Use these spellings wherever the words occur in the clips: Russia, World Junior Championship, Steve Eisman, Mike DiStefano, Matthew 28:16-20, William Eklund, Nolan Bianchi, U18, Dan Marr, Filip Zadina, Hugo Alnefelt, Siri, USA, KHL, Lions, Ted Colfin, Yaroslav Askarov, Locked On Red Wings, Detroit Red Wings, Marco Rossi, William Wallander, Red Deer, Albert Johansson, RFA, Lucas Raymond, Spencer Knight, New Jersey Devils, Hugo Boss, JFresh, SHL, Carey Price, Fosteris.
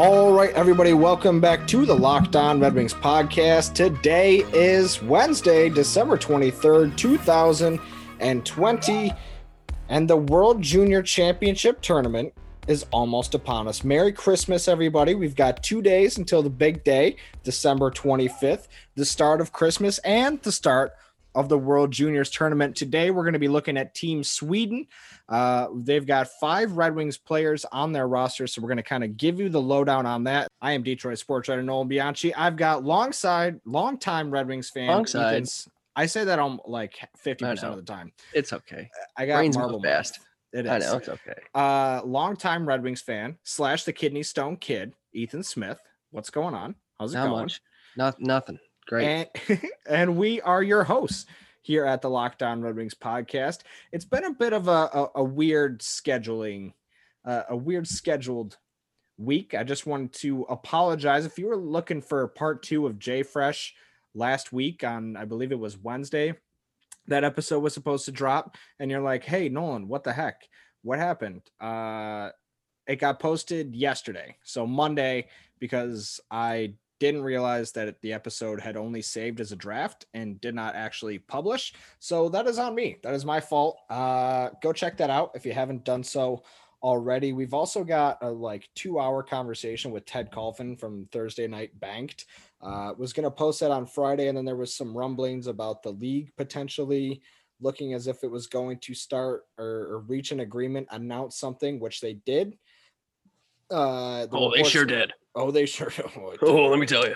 All right, everybody, welcome back to the Locked On Red Wings podcast. Today is Wednesday, December 23rd, 2020, and the World Junior Championship Tournament is almost upon us. Merry Christmas, everybody. We've got 2 days until the big day, December 25th, the start of Christmas and the start of the World Juniors Tournament. Today, we're going to be looking at Team Sweden. They've got 5 Red Wings players on their roster, so we're going to kind of give you the lowdown on that. I am Detroit sports writer Nolan Bianchi. I've got longtime Red Wings fan. I say that on like 50% of the time. It's okay. I got brains marble fast. It is. I know, it's okay. Longtime Red Wings fan slash the kidney stone kid, Ethan Smith. What's going on? How's it Not going? Much. Nothing. Great. And we are your hosts here at the Locked On Red Wings podcast. It's been a bit of a weird scheduled week. I just wanted to apologize. If you were looking for part 2 of JFresh last week on, I believe it was Wednesday, that episode was supposed to drop. And you're like, hey, Nolan, what the heck? What happened? It got posted yesterday. So Monday, because I didn't realize that the episode had only saved as a draft and did not actually publish. So that is on me. That is my fault. Go check that out if you haven't done so already. We've also got a 2-hour conversation with Ted Colfin from Thursday Night Banked. Was going to post that on Friday. And then there was some rumblings about the league potentially looking as if it was going to start or reach an agreement, announce something, which they did. They sure did. Let me tell you.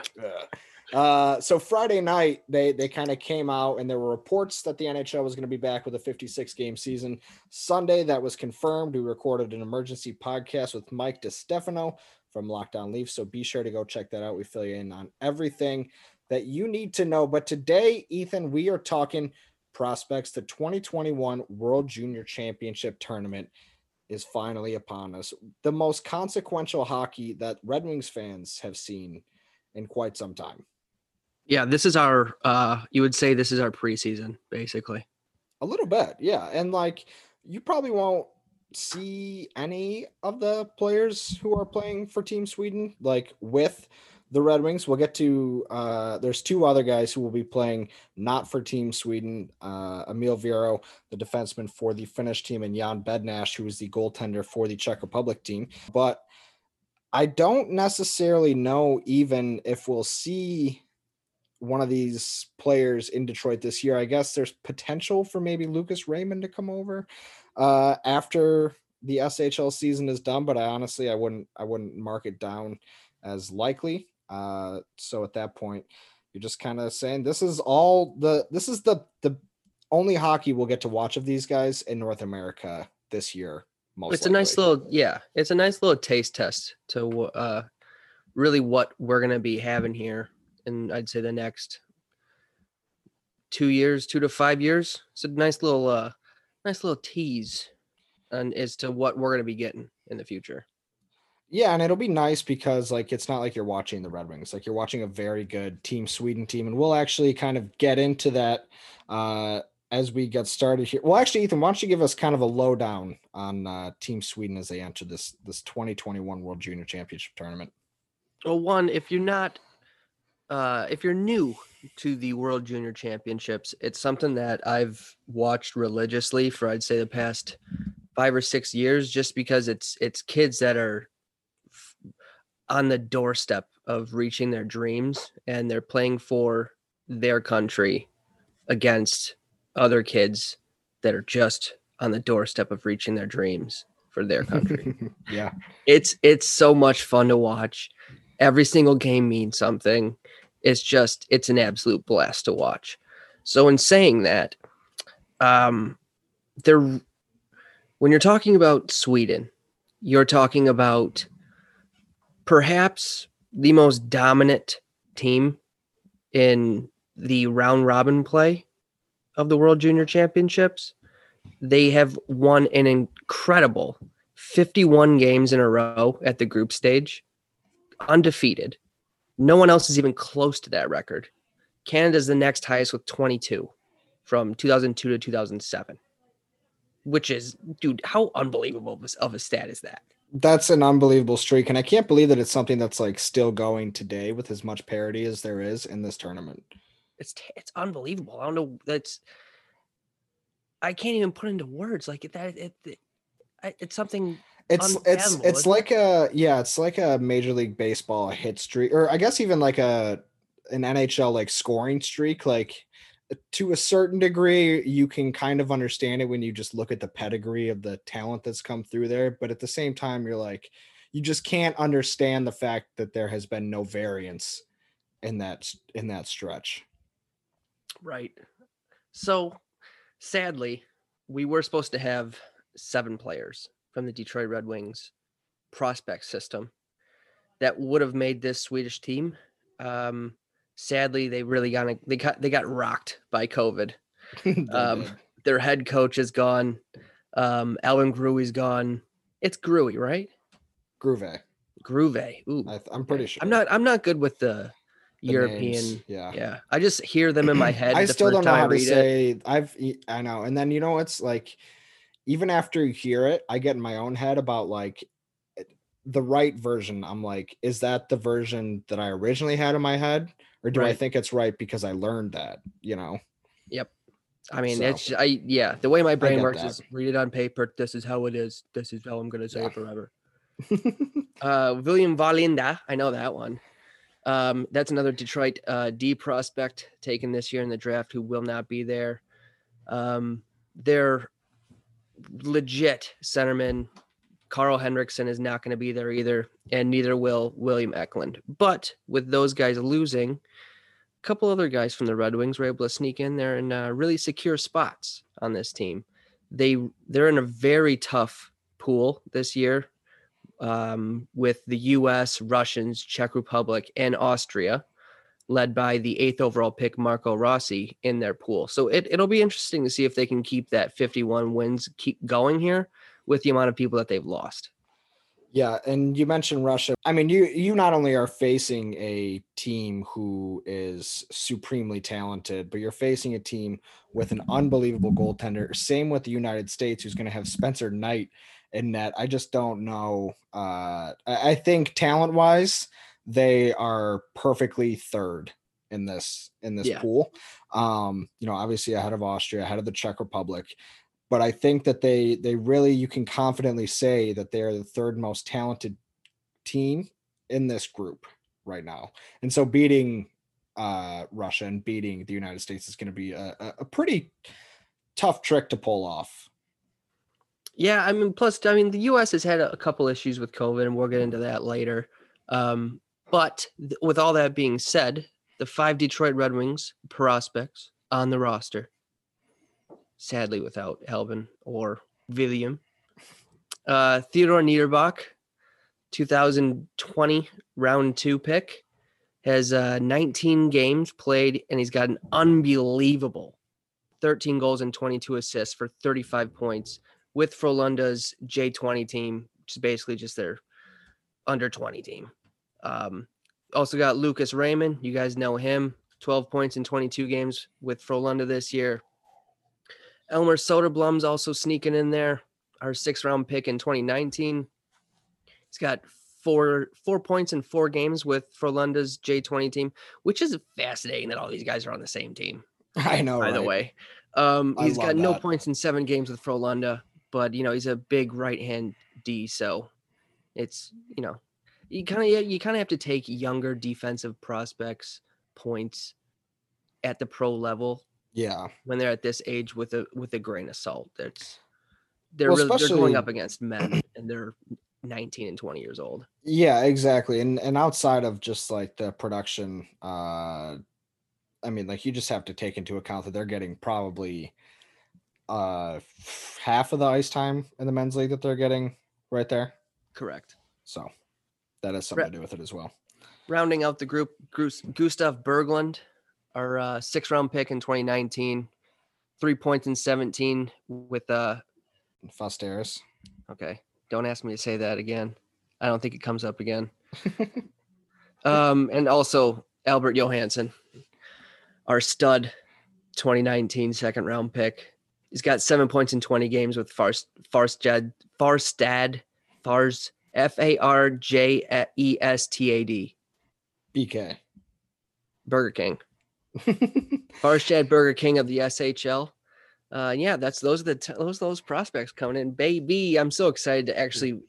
So Friday night, they kind of came out and there were reports that the NHL was going to be back with a 56-game season. Sunday, that was confirmed. We recorded an emergency podcast with Mike DiStefano from Locked On Leafs, so be sure to go check that out. We fill you in on everything that you need to know. But today, Ethan, we are talking prospects. The 2021 World Junior Championship Tournament is finally upon us. The most consequential hockey that Red Wings fans have seen in quite some time. Yeah, this is our, you would say this is our preseason, basically. A little bit, yeah. And you probably won't see any of the players who are playing for Team Sweden, with the Red Wings. We'll get to, there's 2 other guys who will be playing not for Team Sweden, Emil Vero, the defenseman for the Finnish team, and Jan Bednash, who is the goaltender for the Czech Republic team. But I don't necessarily know even if we'll see one of these players in Detroit this year. I guess there's potential for maybe Lucas Raymond to come over after the SHL season is done, but I wouldn't mark it down as likely. So at that point, you're just kind of saying this is the only hockey we'll get to watch of these guys in North America this year. It's likely. It's a nice little taste test to really what we're going to be having here. And I'd say the next 2 to 5 years. It's a nice little tease and as to what we're going to be getting in the future. Yeah, and it'll be nice because it's not like you're watching the Red Wings. You're watching a very good Team Sweden team, and we'll actually kind of get into that as we get started here. Well, actually, Ethan, why don't you give us kind of a lowdown on Team Sweden as they enter this 2021 World Junior Championship Tournament? Well, one, if you're new to the World Junior Championships, it's something that I've watched religiously for I'd say the past 5 or 6 years, just because it's kids that are on the doorstep of reaching their dreams, and they're playing for their country against other kids that are just on the doorstep of reaching their dreams for their country. Yeah. It's so much fun to watch. Every single game means something. It's an absolute blast to watch. So in saying that, when you're talking about Sweden, you're talking about perhaps the most dominant team in the round robin play of the World Junior Championships. They have won an incredible 51 games in a row at the group stage, undefeated. No one else is even close to that record. Canada's the next highest with 22 from 2002 to 2007, which is, dude, how unbelievable of a stat is that? That's an unbelievable streak, and I can't believe that it's something that's like still going today with as much parity as there is in this tournament. It's unbelievable. I don't know. I can't even put into words like that. It's something. It's like a, yeah, it's like a Major League Baseball hit streak, or I guess even like an NHL like scoring streak. Like to a certain degree, you can kind of understand it when you just look at the pedigree of the talent that's come through there. But at the same time, you're like, you just can't understand the fact that there has been no variance in that stretch. Right. So sadly, we were supposed to have 7 players from the Detroit Red Wings prospect system that would have made this Swedish team. Sadly, they got rocked by COVID. Their head coach is gone. Alan Grue's gone. It's Grue, right? Gruve. Ooh, I'm pretty sure. I'm not good with the European names. Yeah. I just hear them in my head. I still don't know how to say it. I know. And then, you know, it's like, even after you hear it, I get in my own head about like the right version. I'm like, is that the version that I originally had in my head? Or do I think it's right because I learned that, you know? Yep. I mean, the way my brain works is read it on paper. This is how it is. This is how I'm going to say it forever. William Valinda. I know that one. That's another Detroit D prospect taken this year in the draft who will not be there. Their legit centerman, Carl Henriksson, is not going to be there either, and neither will William Eklund. But with those guys losing, a couple other guys from the Red Wings were able to sneak in there and really secure spots on this team. They're in a very tough pool this year. With the US, Russians, Czech Republic, and Austria, led by the 8th overall pick, Marco Rossi, in their pool. So it'll be interesting to see if they can keep that 51 wins, keep going here with the amount of people that they've lost. Yeah. And you mentioned Russia. I mean, you not only are facing a team who is supremely talented, but you're facing a team with an unbelievable goaltender. Same with the United States, who's going to have Spencer Knight in net. I just don't know. I think talent wise, they are perfectly third in this pool. You know, obviously ahead of Austria, ahead of the Czech Republic. But I think that they really, you can confidently say that they are the third most talented team in this group right now. And so beating Russia and beating the United States is going to be a pretty tough trick to pull off. Yeah, I mean, plus, I mean, the U.S. has had a couple issues with COVID, and we'll get into that later. But with all that being said, the 5 Detroit Red Wings prospects on the roster, sadly without Albin or William. Theodore Niederbach, 2020 round 2 pick, has 19 games played, and he's got an unbelievable 13 goals and 22 assists for 35 points with Frölunda's J20 team, which is basically just their under 20 team. Also got Lucas Raymond. You guys know him. 12 points in 22 games with Frölunda this year. Elmer Soderblom's also sneaking in there, our 6th round pick in 2019. He's got four points in 4 games with Frölunda's J20 team, which is fascinating that all these guys are on the same team. I know, by the way. He's got no points in 7 games with Frölunda, but, you know, he's a big right-hand D, so it's, you know, you kind of have to take younger defensive prospects' points at the pro level. Yeah, when they're at this age, with a grain of salt. They're going up against men, and they're 19 and 20 years old. Yeah, exactly. And outside of just like the production, I mean, like you just have to take into account that they're getting probably half of the ice time in the men's league that they're getting right there. Correct. So that has something to do with it as well. Rounding out the group, Gustav Berglund, our sixth-round pick in 2019, 3 points in 17 with Fosteris. Okay, don't ask me to say that again. I don't think it comes up again. And also Albert Johansson, our stud 2019 second-round pick. He's got 7 points in 20 games with Farstad, F-A-R-J-E-S-T-A-D. BK. Burger King. Farstad Burger King of the SHL. Yeah, those prospects coming in, baby. I'm so excited to actually,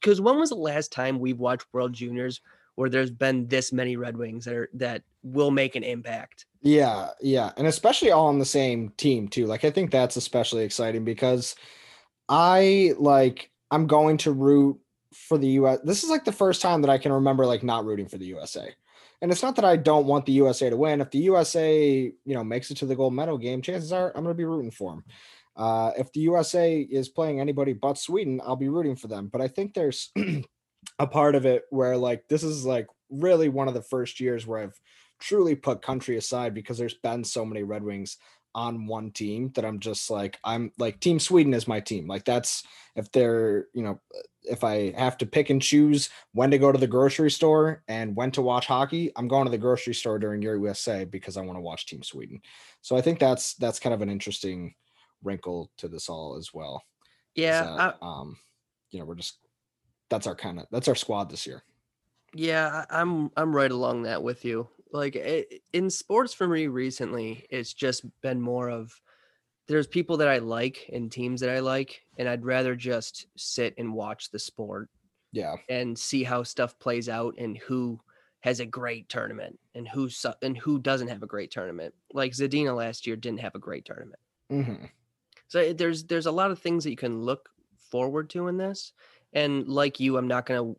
because when was the last time we've watched World Juniors where there's been this many Red Wings that will make an impact? Yeah, and especially all on the same team too. Like I think that's especially exciting because I'm going to root for the U.S. This is like the first time that I can remember like not rooting for the USA. And it's not that I don't want the USA to win. If the USA, makes it to the gold medal game, chances are I'm going to be rooting for them. If the USA is playing anybody but Sweden, I'll be rooting for them. But I think there's a part of it where like this is like really one of the first years where I've truly put country aside because there's been so many Red Wings on one team that I'm just like, I'm like Team Sweden is my team. Like that's if they're, if I have to pick and choose when to go to the grocery store and when to watch hockey, I'm going to the grocery store during USA because I want to watch Team Sweden. So I think that's kind of an interesting wrinkle to this all as well. Yeah. That, that's our squad this year. Yeah. I'm right along that with you. Like in sports for me recently, it's just been more of, there's people that I like and teams that I like, and I'd rather just sit and watch the sport. Yeah. And see how stuff plays out and who has a great tournament and who doesn't have a great tournament. Like Zadina last year didn't have a great tournament. Mm-hmm. So there's a lot of things that you can look forward to in this. And like you, I'm not going to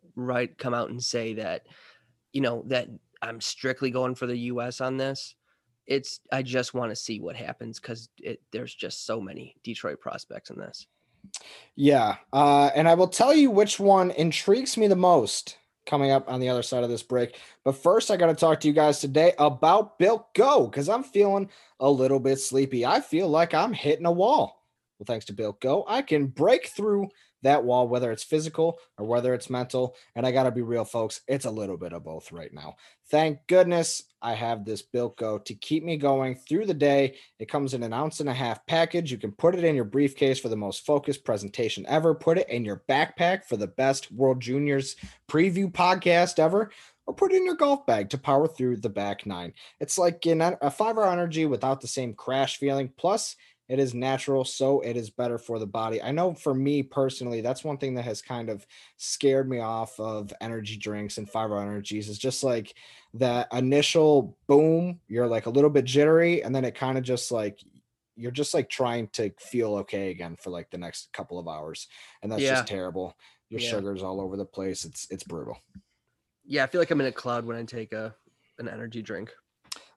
come out and say that, that I'm strictly going for the U.S. on this. I just want to see what happens because there's just so many Detroit prospects in this. Yeah. And I will tell you which one intrigues me the most coming up on the other side of this break. But first, I got to talk to you guys today about Built Go because I'm feeling a little bit sleepy. I feel like I'm hitting a wall. Well, thanks to Built Go, I can break through that wall, whether it's physical or whether it's mental. And I got to be real, folks, it's a little bit of both right now. Thank goodness I have this Built Go to keep me going through the day. It comes in an 1.5-ounce package. You can put it in your briefcase for the most focused presentation ever. Put it in your backpack for the best World Juniors preview podcast ever. Or put it in your golf bag to power through the back nine. It's like a 5-hour energy without the same crash feeling. Plus, it is natural, so it is better for the body. I know for me personally, that's one thing that has kind of scared me off of energy drinks and 5-hour energies. It's just like that initial boom, you're like a little bit jittery, and then it kind of just like, you're just like trying to feel okay again for like the next couple of hours. And that's just terrible. Your sugar's all over the place. It's brutal. Yeah, I feel like I'm in a cloud when I take an energy drink.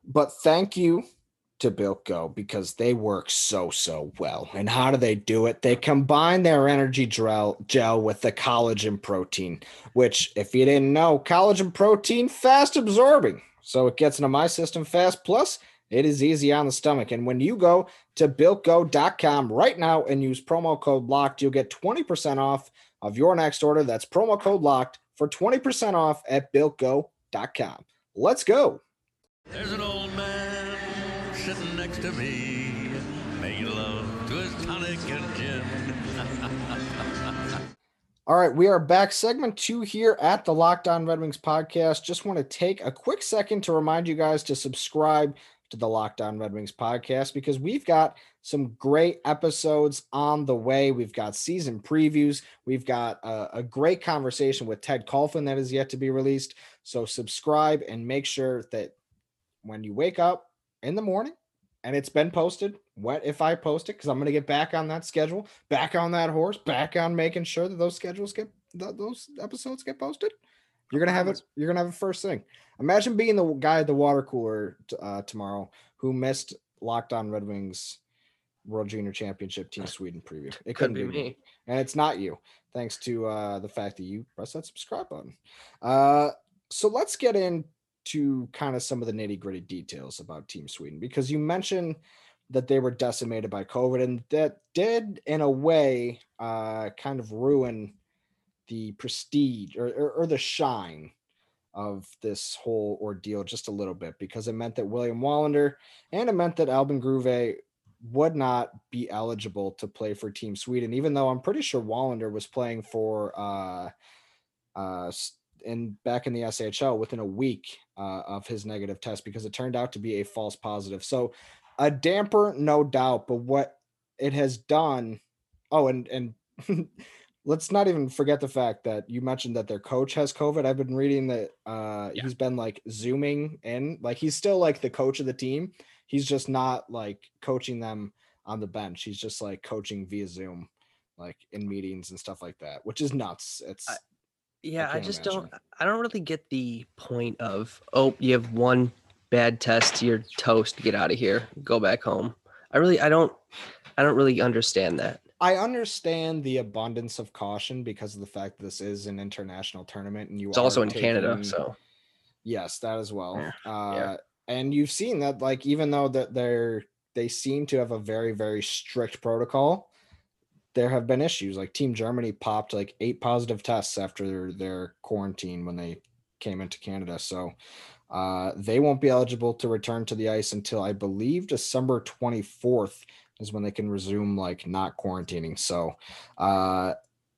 But thank you to Built Go because they work so well. And how do they do it? They combine their energy gel with the collagen protein, which if you didn't know, collagen protein fast absorbing. So it gets into my system fast. Plus it is easy on the stomach. And when you go to builtgo.com right now and use promo code LOCKED, you'll get 20% off of your next order. That's promo code LOCKED for 20% off at builtgo.com. Let's go. There's an old man sitting next to me, making love to his tonic and gin. All right, we are back. Segment 2 here at the Locked On Red Wings podcast. Just want to take a quick second to remind you guys to subscribe to the Locked On Red Wings podcast because we've got some great episodes on the way. We've got season previews. We've got a great conversation with Ted Colfin that is yet to be released. So subscribe and make sure that when you wake up in the morning and it's been posted. What if I post it? Because I'm going to get back on that schedule, back on that horse, back on making sure that those episodes get posted. You're going to have it first thing. Imagine being the guy at the water cooler tomorrow who missed Locked On Red Wings World Junior Championship Team Sweden preview. It could be me. And it's not you, thanks to the fact that you pressed that subscribe button. So let's get into kind of some of the nitty-gritty details about Team Sweden, because you mentioned that they were decimated by COVID, and that did, in a way, kind of ruin the prestige or the shine of this whole ordeal just a little bit, because it meant that William Wallander and it meant that Albin Gruve would not be eligible to play for Team Sweden, even though I'm pretty sure Wallander was playing for back in the SHL within a week of his negative test, because it turned out to be a false positive. So a damper, no doubt, but what it has done. Oh, and let's not even forget the fact that you mentioned that their coach has COVID. I've been reading that he's been like zooming in, like he's still like the coach of the team. He's just not like coaching them on the bench. He's just like coaching via Zoom, like in meetings and stuff like that, which is nuts. It's I don't really get the point of, oh, you have one bad test, you're toast, get out of here, go back home. I don't really understand that. I understand the abundance of caution because of the fact that this is an international tournament, and it's also in Canada. So yes, that as well. Yeah. And you've seen that, like, even though that they seem to have a very, very strict protocol, there have been issues. Like Team Germany popped like 8 positive tests after their quarantine when they came into Canada. So they won't be eligible to return to the ice until, I believe, December 24th. Is when they can resume like not quarantining. So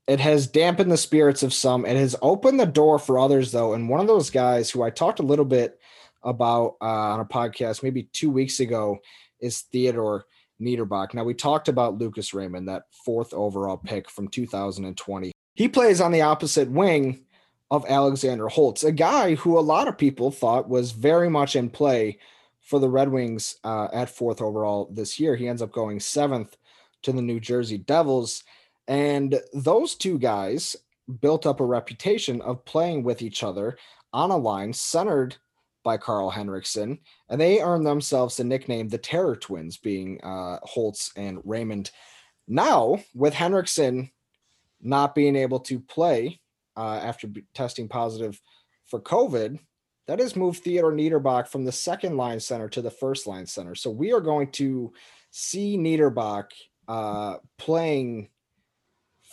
it has dampened the spirits of some. It has opened the door for others, though. And one of those guys who I talked a little bit about on a podcast maybe 2 weeks ago is Theodore Niederbach. Now, we talked about Lucas Raymond, that 4th overall pick from 2020. He plays on the opposite wing of Alexander Holtz, a guy who a lot of people thought was very much in play for the Red Wings at 4th overall this year. He ends up going 7th to the New Jersey Devils. And those two guys built up a reputation of playing with each other on a line centered by Carl Henriksson. And they earned themselves the nickname the Terror Twins, being Holtz and Raymond. Now, with Henriksson not being able to play after testing positive for COVID, that has moved Theodore Niederbach from the second line center to the first line center. So we are going to see Niederbach playing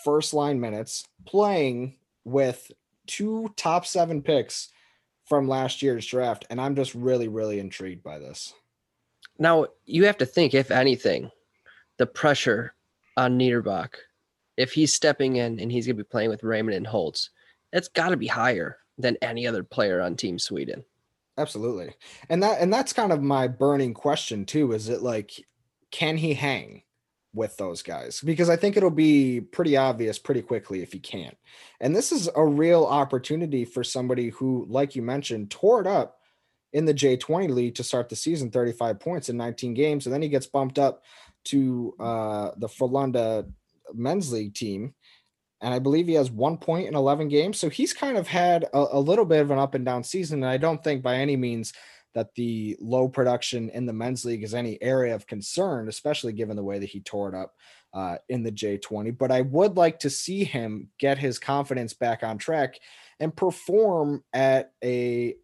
first line minutes, playing with 2 top 7 picks from last year's draft. And I'm just really, really intrigued by this. Now, you have to think, if anything, the pressure on Niederbach, if he's stepping in and he's going to be playing with Raymond and Holtz, that's got to be higher than any other player on Team Sweden. Absolutely. And that's kind of my burning question too. Is it like, can he hang with those guys? Because I think it'll be pretty obvious pretty quickly if he can't. And this is a real opportunity for somebody who, like you mentioned, tore it up in the J20 league to start the season, 35 points in 19 games. And then he gets bumped up to the Frölunda men's league team. And I believe he has 1 point in 11 games. So he's kind of had a little bit of an up and down season. And I don't think by any means that the low production in the men's league is any area of concern, especially given the way that he tore it up in the J20. But I would like to see him get his confidence back on track and perform at a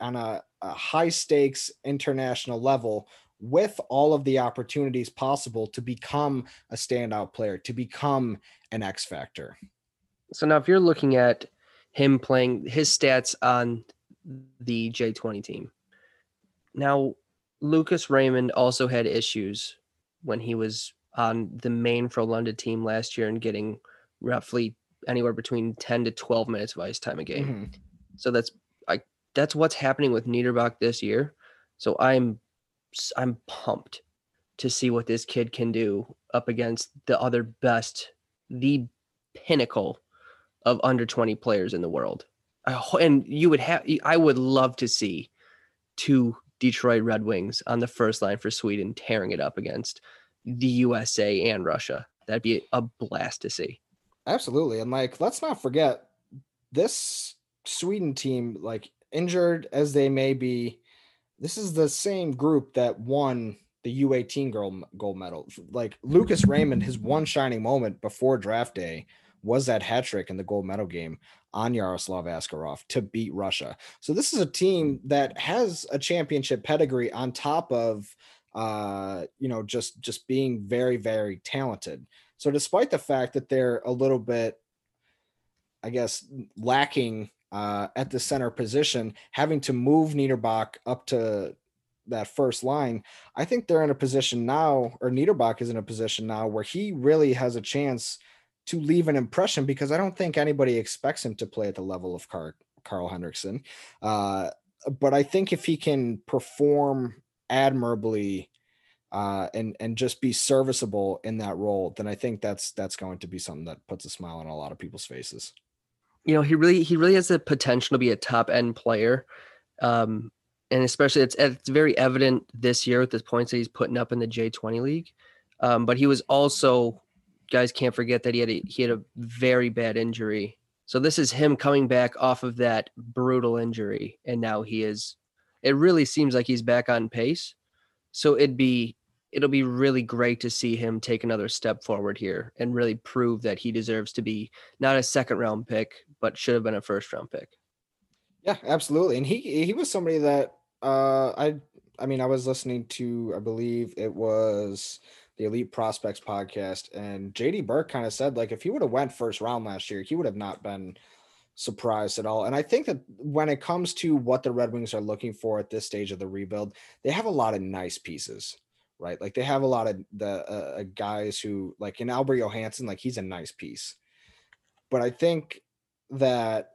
high stakes international level, with all of the opportunities possible to become a standout player, to become an X factor. So now if you're looking at him playing his stats on the J20 team, now Lucas Raymond also had issues when he was on the main Frölunda team last year and getting roughly anywhere between 10 to 12 minutes of ice time a game. Mm-hmm. So that's what's happening with Niederbach this year. So I'm pumped to see what this kid can do up against the other best, the pinnacle of under 20 players in the world. I would love to see 2 Detroit Red Wings on the first line for Sweden tearing it up against the USA and Russia. That'd be a blast to see. Absolutely. And like, let's not forget, this Sweden team, like injured as they may be, this is the same group that won the U18 gold medal. Like Lucas Raymond, his one shining moment before draft day was that hat trick in the gold medal game on Yaroslav Askarov to beat Russia. So this is a team that has a championship pedigree on top of, just being very, very talented. So despite the fact that they're a little bit, I guess, lacking at the center position, having to move Niederbach up to that first line, I think they're in a position now, or Niederbach is in a position now where he really has a chance to leave an impression, because I don't think anybody expects him to play at the level of Carl Henriksson. But I think if he can perform admirably and just be serviceable in that role, then I think that's going to be something that puts a smile on a lot of people's faces. You know, he really has the potential to be a top end player. And especially it's very evident this year with the points that he's putting up in the J20 league. But he was also, guys can't forget that he had a very bad injury. So this is him coming back off of that brutal injury. And now it really seems like he's back on pace. So it'll be really great to see him take another step forward here and really prove that he deserves to be not a second round pick, but should have been a first round pick. Yeah, absolutely. And he was somebody that I was listening to, I believe it was the Elite Prospects podcast, and JD Burke kind of said, like, if he would have went first round last year, he would have not been surprised at all. And I think that when it comes to what the Red Wings are looking for at this stage of the rebuild, they have a lot of nice pieces, right? Like they have a lot of the guys who, like in Albert Johansson, like he's a nice piece, but I think that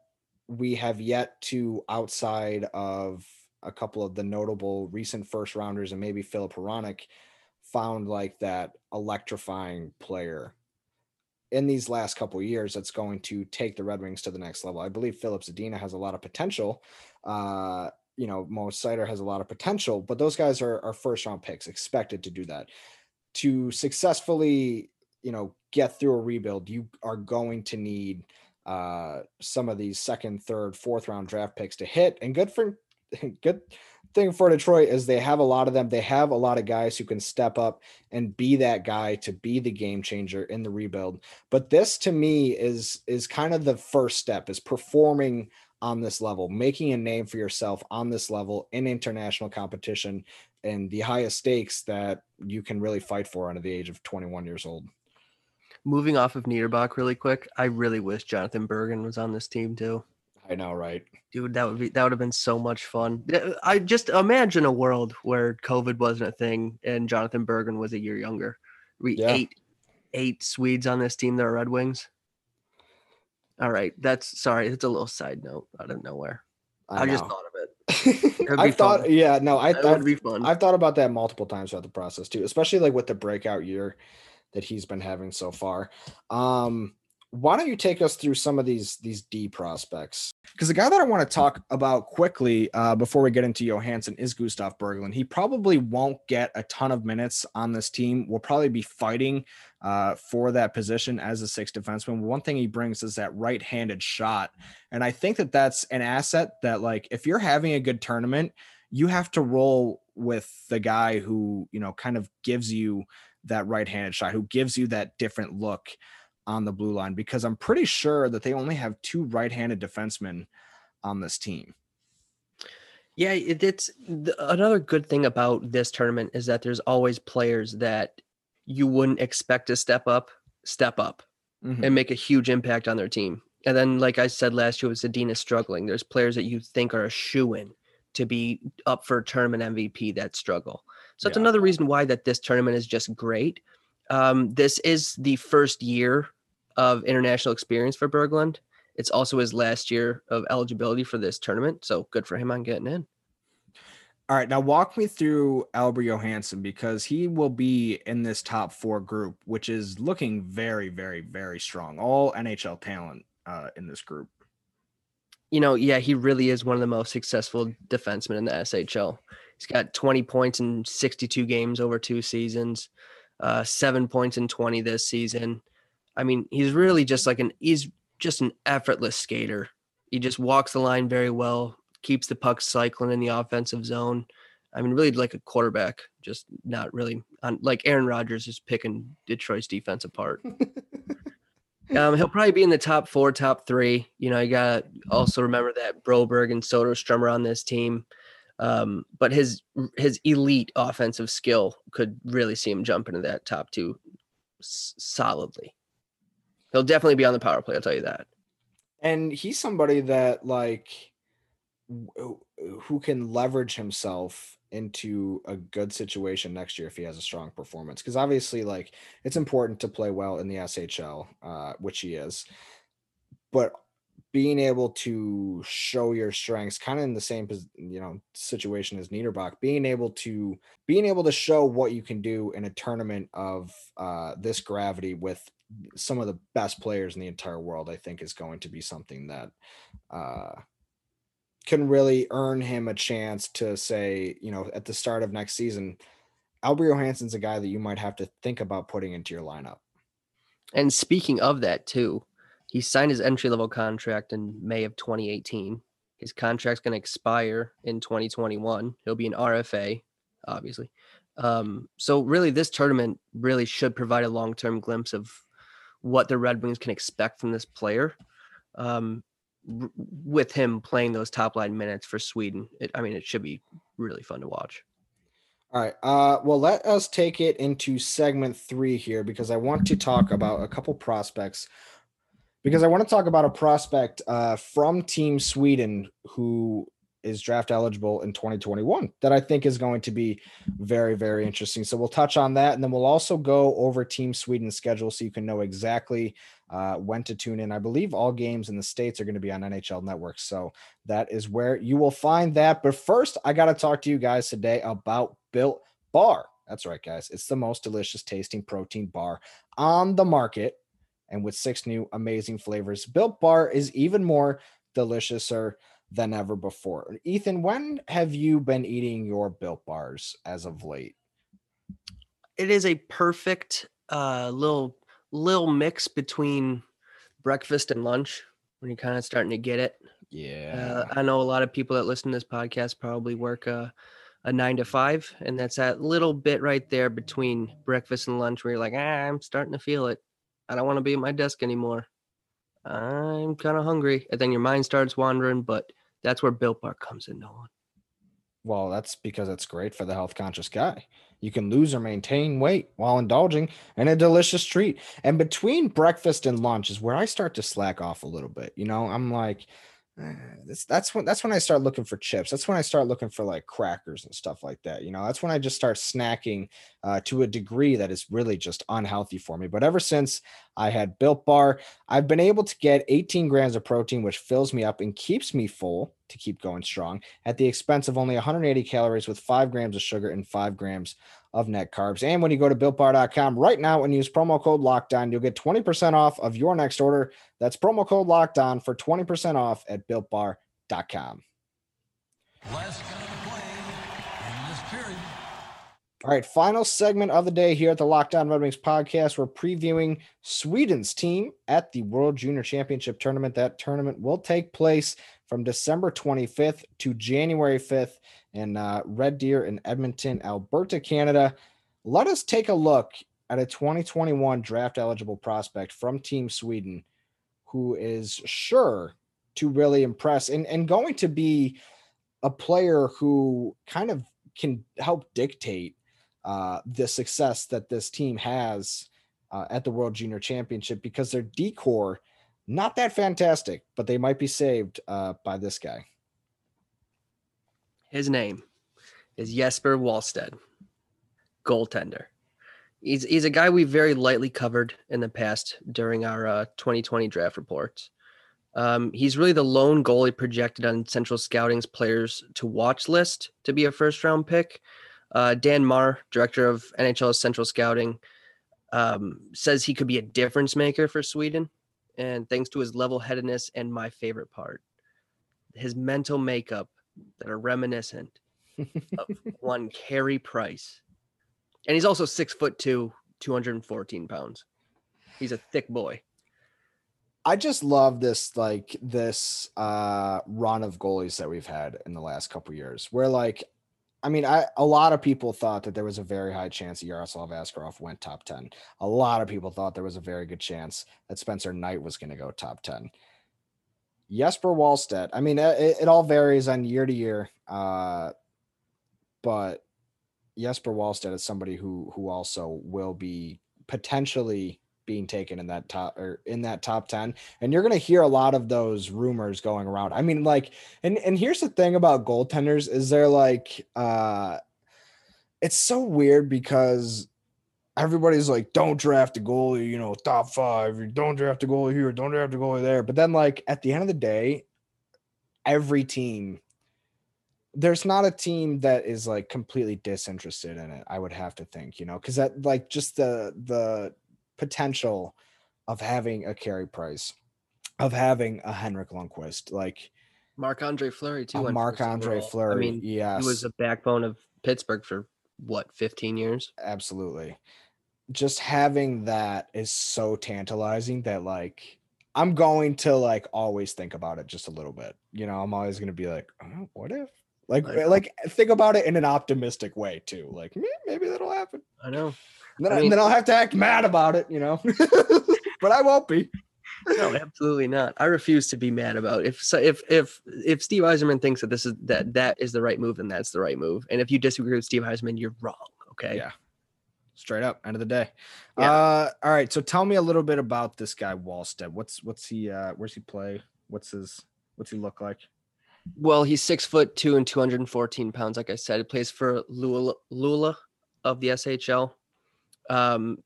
we have yet to, outside of a couple of the notable recent first rounders and maybe Filip Hronek, found like that electrifying player in these last couple of years that's going to take the Red Wings to the next level. I believe Filip Zadina has a lot of potential. Mo Seider has a lot of potential, but those guys are first round picks, expected to do that. To successfully, get through a rebuild, you are going to need some of these second, third, fourth round draft picks to hit. And good thing for Detroit is they have a lot of them. They have a lot of guys who can step up and be that guy to be the game changer in the rebuild. But this to me is kind of the first step, is performing on this level, making a name for yourself on this level in international competition and the highest stakes that you can really fight for under the age of 21 years old. Moving off of Niederbach really quick, I really wish Jonatan Berggren was on this team too. I know, right? Dude, that would have been so much fun. I just imagine a world where COVID wasn't a thing and Jonatan Berggren was a year younger. Eight Swedes on this team that are Red Wings. All right, that's a little side note out of nowhere. I just thought of it. I've thought about that multiple times throughout the process too, especially like with the breakout year that he's been having so far. Why don't you take us through some of these D prospects? Because the guy that I want to talk about quickly before we get into Johansson is Gustav Berglund. He probably won't get a ton of minutes on this team. We'll probably be fighting for that position as a sixth defenseman. One thing he brings is that right-handed shot. And I think that that's an asset that, like, if you're having a good tournament, you have to roll with the guy who, kind of gives you that right-handed shot, who gives you that different look on the blue line, because I'm pretty sure that they only have two right-handed defensemen on this team. Yeah. Another good thing about this tournament is that there's always players that you wouldn't expect to step up mm-hmm. and make a huge impact on their team. And then, like I said, last year was Zadina struggling. There's players that you think are a shoo-in to be up for tournament MVP that struggle. So that's another reason why that this tournament is just great. This is the first year of international experience for Berglund. It's also his last year of eligibility for this tournament. So good for him on getting in. All right. Now walk me through Albert Johansson, because he will be in this top four group, which is looking very, very, very strong. All NHL talent in this group. He really is one of the most successful defensemen in the SHL. He's got 20 points in 62 games over two seasons, 7 points in 20 this season. I mean, he's really just an effortless skater. He just walks the line very well, keeps the puck cycling in the offensive zone. I mean, really like a quarterback, just not really on, like Aaron Rodgers is picking Detroit's defense apart. He'll probably be in the top four, top three. You know, you got to also remember that Broberg and Soderstrom are on this team. But his elite offensive skill could really see him jump into that top two solidly. He'll definitely be on the power play. I'll tell you that. And he's somebody that like who can leverage himself into a good situation next year if he has a strong performance. Because obviously, like, it's important to play well in the SHL, which he is. But being able to show your strengths, kind of in the same, you know, situation as Niederbach, being able to show what you can do in a tournament of this gravity with some of the best players in the entire world, I think is going to be something that can really earn him a chance to say, you know, at the start of next season, Albert Johansson's a guy that you might have to think about putting into your lineup. And speaking of that too, he signed his entry-level contract in May of 2018. His contract's going to expire in 2021. He'll be an RFA, obviously. So really, this tournament really should provide a long-term glimpse of what the Red Wings can expect from this player, with him playing those top-line minutes for Sweden. It should be really fun to watch. All right. Well, let us take it into segment three here, because I want to talk about a couple prospects. Because I want to talk about a prospect from Team Sweden who is draft eligible in 2021 that I think is going to be very, very interesting. So we'll touch on that, and then we'll also go over Team Sweden's schedule so you can know exactly when to tune in. I believe all games in the States are going to be on NHL Network, so that is where you will find that. But first, I got to talk to you guys today about Built Bar. That's right, guys. It's the most delicious tasting protein bar on the market. And with 6 new amazing flavors, Built Bar is even more deliciouser than ever before. Ethan, when have you been eating your Built Bars as of late? It is a perfect little mix between breakfast and lunch when you're kind of starting to get it. Yeah. I know a lot of people that listen to this podcast probably work a 9-to-5, and that's that little bit right there between breakfast and lunch where you're like, I'm starting to feel it. I don't want to be at my desk anymore. I'm kind of hungry. And then your mind starts wandering, but that's where Built Bar comes in, Nolan. Well, that's because it's great for the health-conscious guy. You can lose or maintain weight while indulging in a delicious treat. And between breakfast and lunch is where I start to slack off a little bit. You know, I'm like, that's when I start looking for chips. That's when I start looking for like crackers and stuff like that. You know, that's when I just start snacking to a degree that is really just unhealthy for me. But ever since I had Built Bar, I've been able to get 18 grams of protein, which fills me up and keeps me full to keep going strong at the expense of only 180 calories with 5 grams of sugar and 5 grams of net carbs. And when you go to builtbar.com right now and use promo code LOCKEDON, you'll get 20% off of your next order. That's promo code LOCKEDON for 20% off at builtbar.com. Let's go play in this period. All right, final segment of the day here at the Locked On Red Wings podcast. We're previewing Sweden's team at the World Junior Championship tournament. That tournament will take place from December 25th to January 5th in Red Deer in Edmonton, Alberta, Canada. Let us take a look at a 2021 draft-eligible prospect from Team Sweden who is sure to really impress and going to be a player who kind of can help dictate the success that this team has at the World Junior Championship, because their D-core, not that fantastic, but they might be saved by this guy. His name is Jesper Wallstedt, goaltender. He's a guy we very lightly covered in the past during our 2020 draft reports. He's really the lone goalie projected on Central Scouting's players to watch list to be a first-round pick. Dan Marr, director of NHL Central Scouting, says he could be a difference maker for Sweden. And thanks to his level-headedness and my favorite part, his mental makeup that are reminiscent of one Carey Price. And he's also 6'2", 214 pounds. He's a thick boy. I just love this, like this run of goalies that we've had in the last couple of years where like, I mean, a lot of people thought that there was a very high chance that Yaroslav Askarov went top 10. A lot of people thought there was a very good chance that Spencer Knight was going to go top 10. Jesper Wallstedt, I mean, it all varies on year to year, but Jesper Wallstedt is somebody who also will be potentially being taken in that top 10. And you're going to hear a lot of those rumors going around. I mean, like, and here's the thing about goaltenders is they're like, it's so weird because everybody's like, don't draft a goalie, you know, top 5, don't draft a goalie here, don't draft a goalie there. But then, like, at the end of the day, every team, there's not a team that is like completely disinterested in it. I would have to think, you know, cause that, like, just the potential of having a Carey Price, of having a Henrik Lundqvist, like Marc Andre Fleury too. Marc Andre Fleury, I mean, yes, he was the backbone of Pittsburgh for what, 15 years? Absolutely. Just having that is so tantalizing that, like, I'm going to, like, always think about it just a little bit. You know, I'm always going to be like, oh, what if? Like, think about it in an optimistic way too. Like, maybe that'll happen. I know. And then I'll have to act mad about it, you know. But I won't be. No, absolutely not. I refuse to be mad about it. If Steve Eisman thinks that this is that is the right move, then that's the right move. And if you disagree with Steve Eisman, you're wrong. Okay. Yeah. Straight up, end of the day. Yeah. All right. So tell me a little bit about this guy Wallstedt. What's he? Where's he play? What's he look like? Well, he's 6'2" and 214 pounds. Like I said, he plays for Lula of the SHL.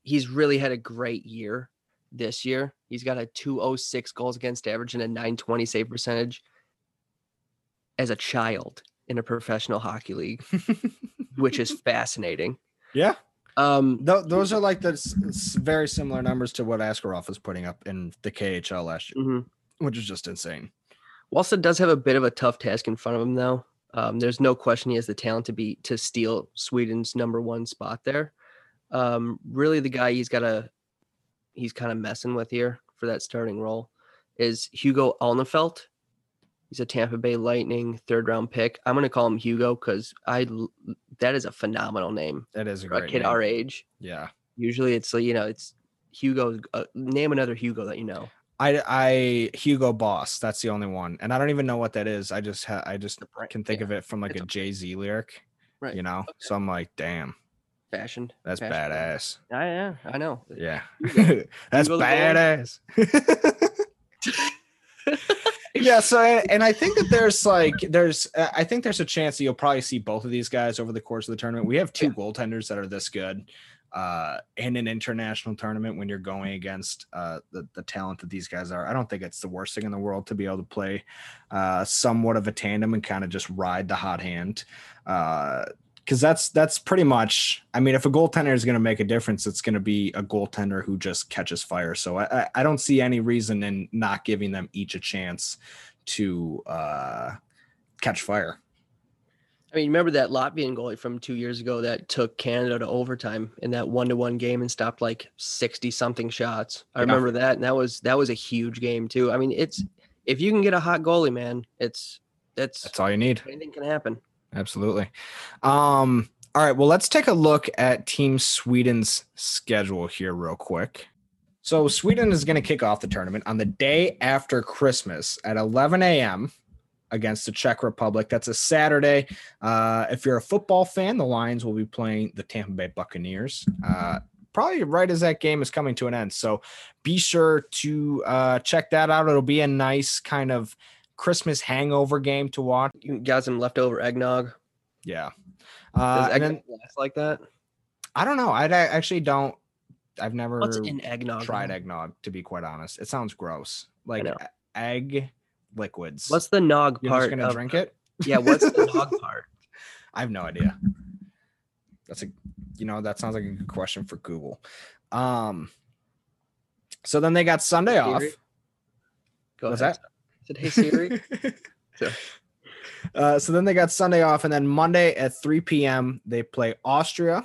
He's really had a great year this year. He's got a 206 goals against average and a 920 save percentage as a child in a professional hockey league, which is fascinating. Yeah. Those are like the very similar numbers to what Askarov was putting up in the KHL last year, mm-hmm. which is just insane. Wallstedt does have a bit of a tough task in front of him, though. There's no question he has the talent to steal Sweden's number 1 spot there. Really, the guy he's kind of messing with here for that starting role is Hugo Alnefelt. He's a Tampa Bay Lightning 3rd-round pick. I'm going to call him Hugo because that is a phenomenal name. That is a great kid name. Our age. Yeah. Usually, it's like, you know, it's Hugo. Name another Hugo that you know. Hugo Boss. That's the only one, and I don't even know what that is. I just can think of it from like a Jay-Z lyric, right? You know, okay. So I'm like, damn, fashioned. That's badass. Yeah, I know. Yeah, that's badass. Yeah. So, and I think that there's a chance that you'll probably see both of these guys over the course of the tournament. We have two goaltenders that are this good. In an international tournament, when you're going against the talent that these guys are, I don't think it's the worst thing in the world to be able to play somewhat of a tandem and kind of just ride the hot hand. Because that's pretty much, I mean, if a goaltender is going to make a difference, it's going to be a goaltender who just catches fire. So I don't see any reason in not giving them each a chance to catch fire. I mean, remember that Latvian goalie from 2 years ago that took Canada to overtime in that 1-1 game and stopped like 60 something shots. I remember that. And that was a huge game too. I mean, if you can get a hot goalie, man, that's all you need. Anything can happen. Absolutely. All right. Well, let's take a look at Team Sweden's schedule here real quick. So Sweden is going to kick off the tournament on the day after Christmas at 11 a.m. against the Czech Republic. That's a Saturday. If you're a football fan, the Lions will be playing the Tampa Bay Buccaneers, probably right as that game is coming to an end. So be sure to check that out. It'll be a nice kind of Christmas hangover game to watch. You got some leftover eggnog. Yeah. Does eggnog last like that? I don't know. I've never tried eggnog, to be quite honest. It sounds gross. Like egg liquids. What's the nog part? You're just gonna drink it? Yeah, what's the nog part? I have no idea. That's that sounds like a good question for Google. So then they got Sunday off. Go what's ahead. That? I said, hey Siri. So then they got Sunday off, and then Monday at 3 p.m. they play Austria.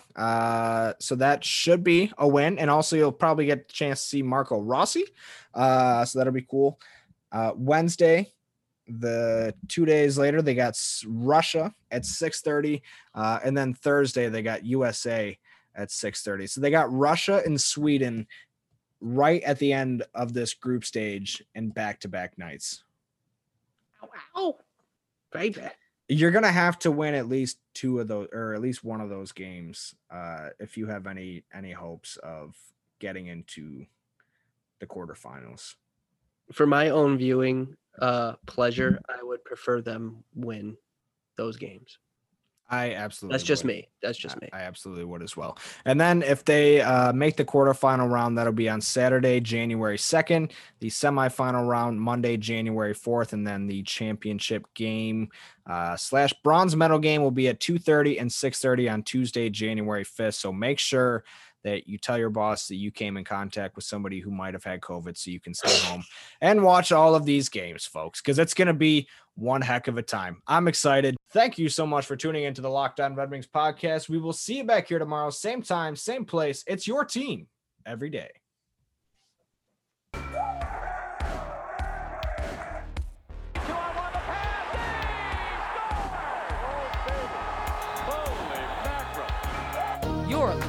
So that should be a win, and also you'll probably get a chance to see Marco Rossi. So that'll be cool. Wednesday The 2 days later, they got Russia at 6:30. And then Thursday, they got USA at 6:30. So they got Russia and Sweden right at the end of this group stage and back-to-back nights. Wow, baby. You're going to have to win at least two of those, or at least one of those games, if you have any hopes of getting into the quarterfinals. For my own viewing pleasure, I would prefer them win those games. I absolutely That's just would. Me. That's just me. I absolutely would as well. And then if they make the quarterfinal round, that'll be on Saturday, January 2nd, the semifinal round, Monday, January 4th, and then the championship game slash bronze medal game will be at 2:30 and 6:30 on Tuesday, January 5th. So make sure that you tell your boss that you came in contact with somebody who might have had COVID, so you can stay home and watch all of these games, folks, because it's going to be one heck of a time. I'm excited. Thank you so much for tuning into the Locked On Red Wings podcast. We will see you back here tomorrow, same time, same place. It's your team every day. You're